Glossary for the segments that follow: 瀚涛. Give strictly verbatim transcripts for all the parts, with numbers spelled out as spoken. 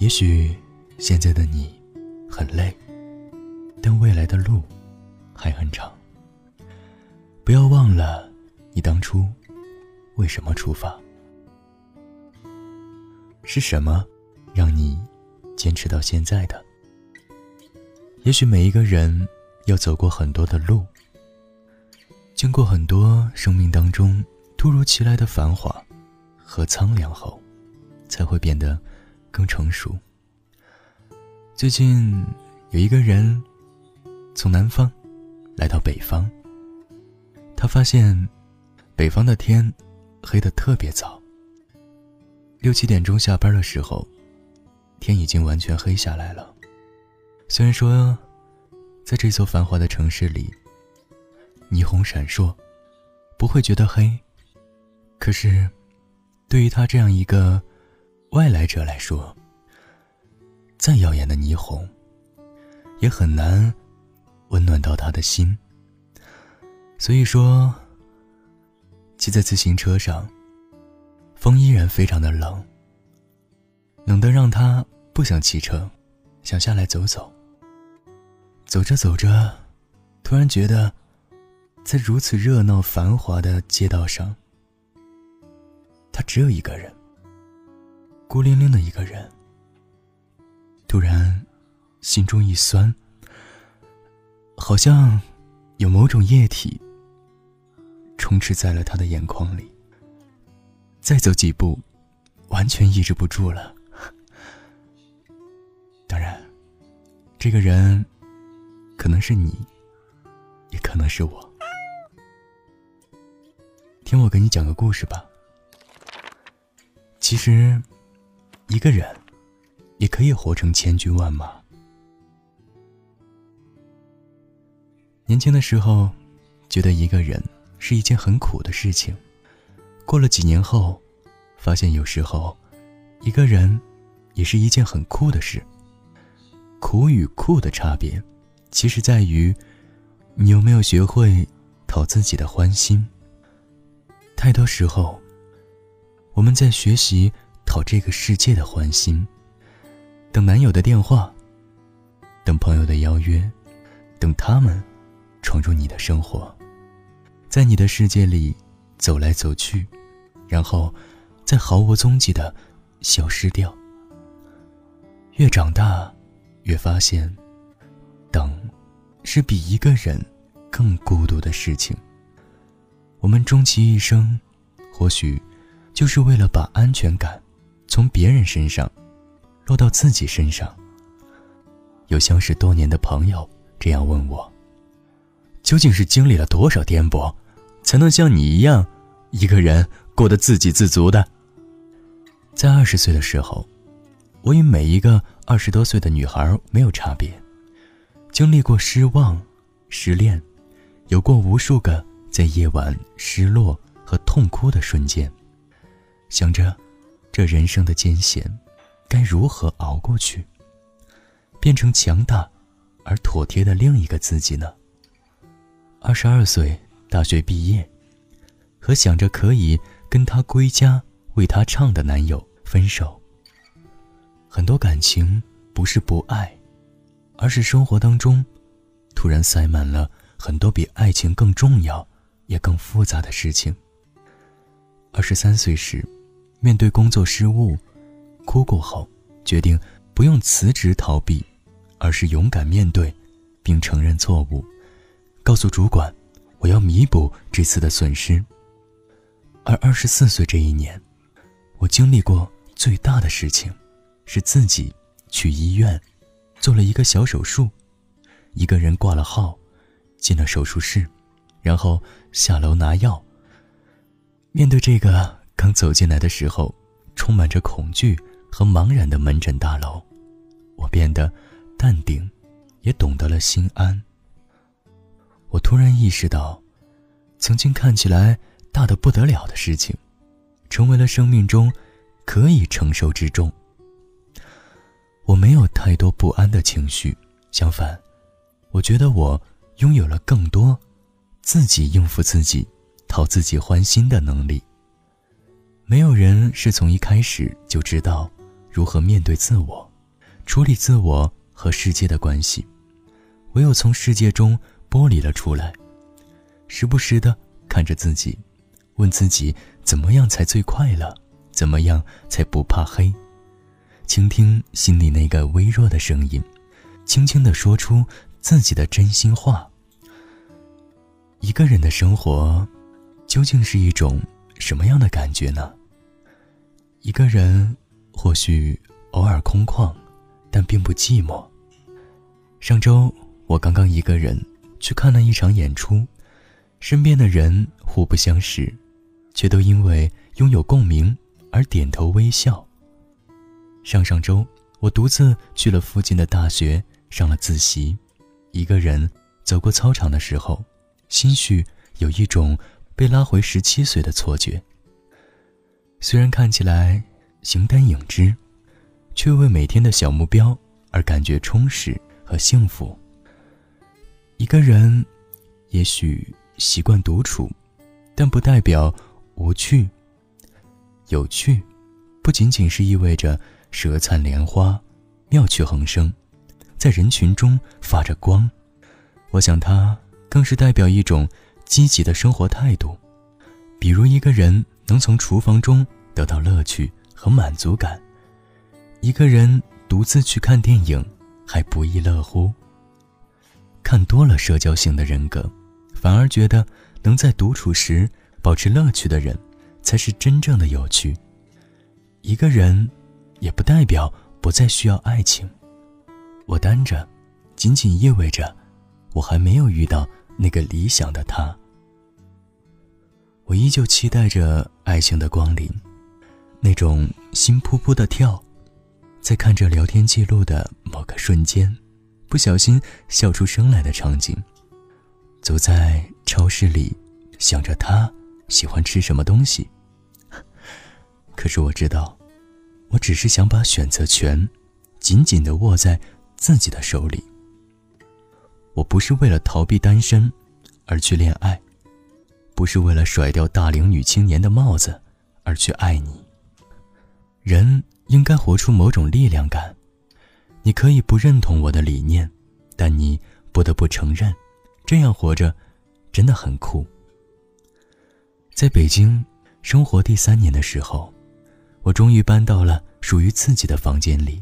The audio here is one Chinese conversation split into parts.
也许现在的你很累，但未来的路还很长。不要忘了你当初为什么出发，是什么让你坚持到现在的。也许每一个人要走过很多的路，经过很多生命当中突如其来的繁华和苍凉后，才会变得更成熟。最近有一个人从南方来到北方，他发现北方的天黑得特别早，六七点钟下班的时候，天已经完全黑下来了。虽然说在这座繁华的城市里霓虹闪烁不会觉得黑，可是对于他这样一个外来者来说，再耀眼的霓虹也很难温暖到他的心。所以说骑在自行车上，风依然非常的冷，冷得让他不想骑车，想下来走走。走着走着，突然觉得在如此热闹繁华的街道上，他只有一个人，孤零零的一个人。突然心中一酸，好像有某种液体充斥在了他的眼眶里。再走几步完全抑制不住了。当然这个人可能是你，也可能是我。听我给你讲个故事吧。其实一个人也可以活成千军万马。年轻的时候觉得一个人是一件很苦的事情，过了几年后发现有时候一个人也是一件很酷的事。苦与酷的差别其实在于你有没有学会讨自己的欢心。太多时候我们在学习讨这个世界的欢心，等男友的电话，等朋友的邀约，等他们闯入你的生活，在你的世界里走来走去，然后再毫无踪迹地消失掉。越长大越发现等是比一个人更孤独的事情。我们终其一生或许就是为了把安全感从别人身上落到自己身上。有相识多年的朋友这样问我，究竟是经历了多少颠簸才能像你一样一个人过得自给自足的。在二十岁的时候，我与每一个二十多岁的女孩没有差别，经历过失望、失恋，有过无数个在夜晚失落和痛哭的瞬间，想着这人生的艰险该如何熬过去，变成强大而妥帖的另一个自己呢？二十二岁大学毕业，和想着可以跟他归家为他唱的男友分手。很多感情不是不爱，而是生活当中突然塞满了很多比爱情更重要也更复杂的事情。二十三岁时面对工作失误哭过后，决定不用辞职逃避，而是勇敢面对并承认错误，告诉主管我要弥补这次的损失。而二十四岁这一年，我经历过最大的事情是自己去医院做了一个小手术，一个人挂了号进了手术室，然后下楼拿药。面对这个刚走进来的时候充满着恐惧和茫然的门诊大楼，我变得淡定，也懂得了心安。我突然意识到，曾经看起来大得不得了的事情，成为了生命中可以承受之重。我没有太多不安的情绪，相反，我觉得我拥有了更多自己应付自己、讨自己欢心的能力。没有人是从一开始就知道如何面对自我，处理自我和世界的关系，唯有从世界中剥离了出来，时不时地看着自己，问自己怎么样才最快乐，怎么样才不怕黑，倾听心里那个微弱的声音，轻轻地说出自己的真心话。一个人的生活究竟是一种什么样的感觉呢？一个人或许偶尔空旷，但并不寂寞。上周我刚刚一个人去看了一场演出，身边的人互不相识，却都因为拥有共鸣而点头微笑。上上周我独自去了附近的大学，上了自习，一个人走过操场的时候，心绪有一种被拉回十七岁的错觉。虽然看起来形单影只，却为每天的小目标而感觉充实和幸福。一个人也许习惯独处，但不代表无趣。有趣不仅仅是意味着舌灿莲花，妙趣横生，在人群中发着光。我想它更是代表一种积极的生活态度，比如一个人能从厨房中得到乐趣和满足感，一个人独自去看电影还不亦乐乎。看多了社交型的人格，反而觉得能在独处时保持乐趣的人才是真正的有趣。一个人也不代表不再需要爱情，我单着仅仅意味着我还没有遇到那个理想的他。我依旧期待着爱情的光临，那种心扑扑的跳，在看着聊天记录的某个瞬间，不小心笑出声来的场景，走在超市里，想着他喜欢吃什么东西。可是我知道，我只是想把选择权紧紧地握在自己的手里。我不是为了逃避单身而去恋爱，不是为了甩掉大龄女青年的帽子而去爱你。人应该活出某种力量感，你可以不认同我的理念，但你不得不承认，这样活着真的很酷。在北京生活第三年的时候，我终于搬到了属于自己的房间里。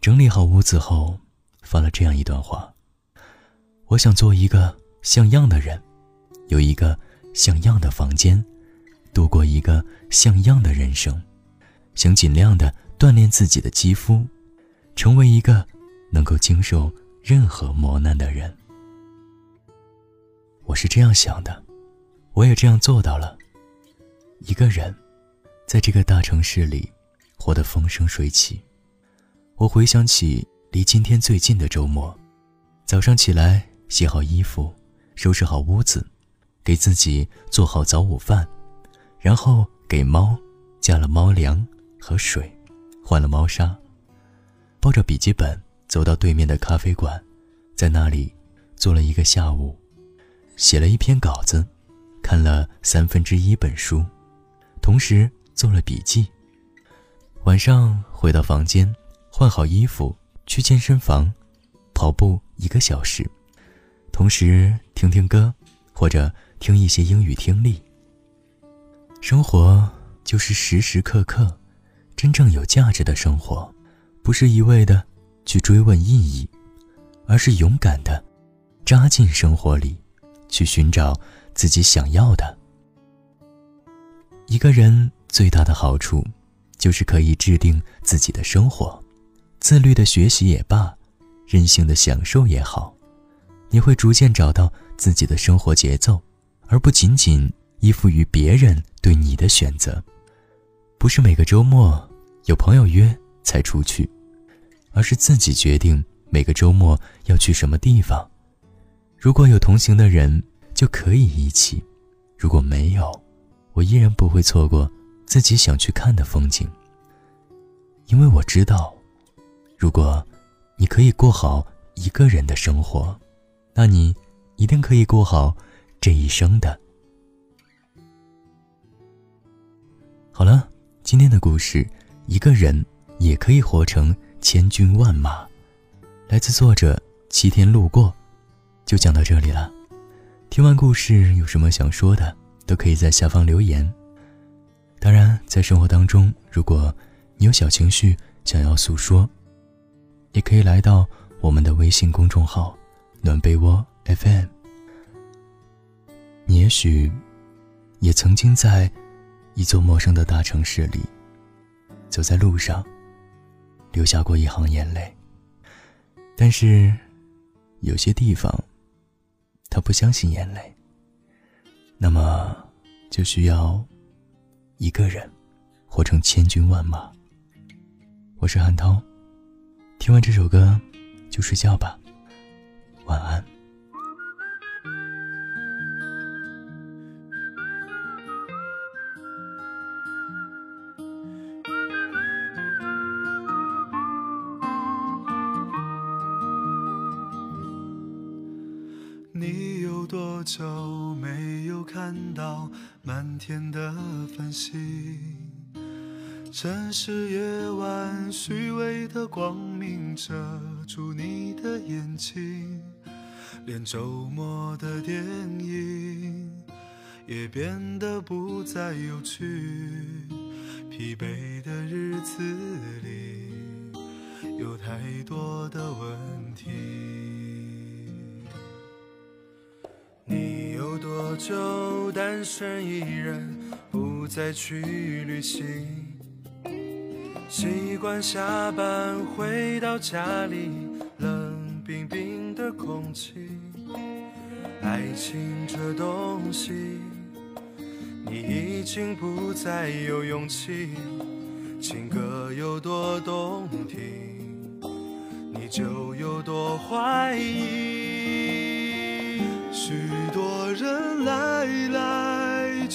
整理好屋子后，发了这样一段话：我想做一个像样的人，有一个像样的房间，度过一个像样的人生，想尽量地锻炼自己的肌肤，成为一个能够经受任何磨难的人。我是这样想的，我也这样做到了。一个人在这个大城市里活得风生水起。我回想起离今天最近的周末，早上起来洗好衣服，收拾好屋子，给自己做好早午饭，然后给猫加了猫粮和水，换了猫砂，抱着笔记本走到对面的咖啡馆，在那里坐了一个下午，写了一篇稿子，看了三分之一本书，同时做了笔记。晚上回到房间，换好衣服，去健身房跑步一个小时，同时听听歌或者听一些英语听力。生活就是时时刻刻真正有价值的生活，不是一味的去追问意义，而是勇敢的扎进生活里，去寻找自己想要的。一个人最大的好处就是可以制定自己的生活，自律的学习也罢，任性的享受也好，你会逐渐找到自己的生活节奏，而不仅仅依附于别人对你的选择。不是每个周末有朋友约才出去，而是自己决定每个周末要去什么地方。如果有同行的人就可以一起，如果没有，我依然不会错过自己想去看的风景。因为我知道，如果你可以过好一个人的生活，那你一定可以过好这一生的。好了，今天的故事《一个人也可以活成千军万马。来自作者七天路过，就讲到这里了。听完故事有什么想说的，都可以在下方留言。当然，在生活当中，如果你有小情绪想要诉说，也可以来到我们的微信公众号暖被窝 F M。 你也许也曾经在一座陌生的大城市里，走在路上流下过一行眼泪，但是有些地方它不相信眼泪，那么就需要一个人活成千军万马。我是韩涛，听完这首歌就睡觉吧，晚安。你有多久没有看到满天的繁星？城市夜晚虚伪的光明遮住你的眼睛，连周末的电影也变得不再有趣。疲惫的日子里有太多的问题。你有多久单身一人不再去旅行？习惯下班回到家里冷冰冰的空气，爱情这东西你已经不再有勇气。情歌有多动听，你就有多怀疑。许多人来来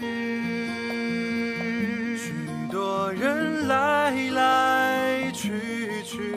忆？许多人来来去去，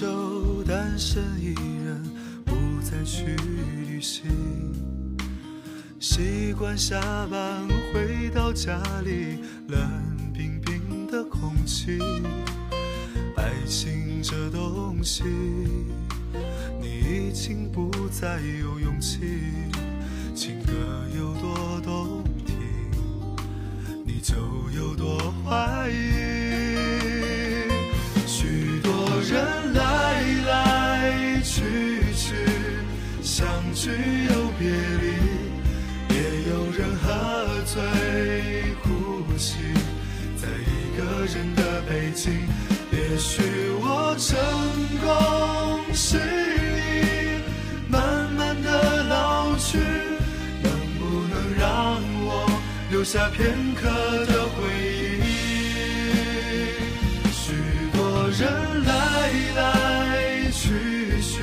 就单身一人不再去旅行，习惯下班回到家里冷冰冰的空气，爱情这东西你已经不再有勇气。情歌有多动听，你就有多怀疑。人来来去去，相聚又别离，也有人喝醉哭泣，在一个人的北京。也许我成功失意，慢慢的老去，能不能让我留下片刻的回忆？人来来去去，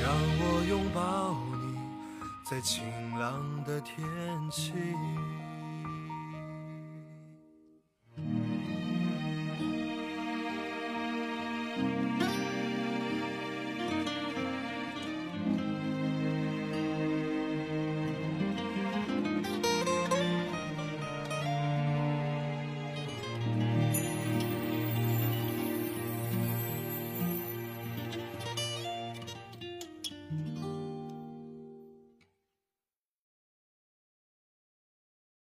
让我拥抱你。在晴朗的天气。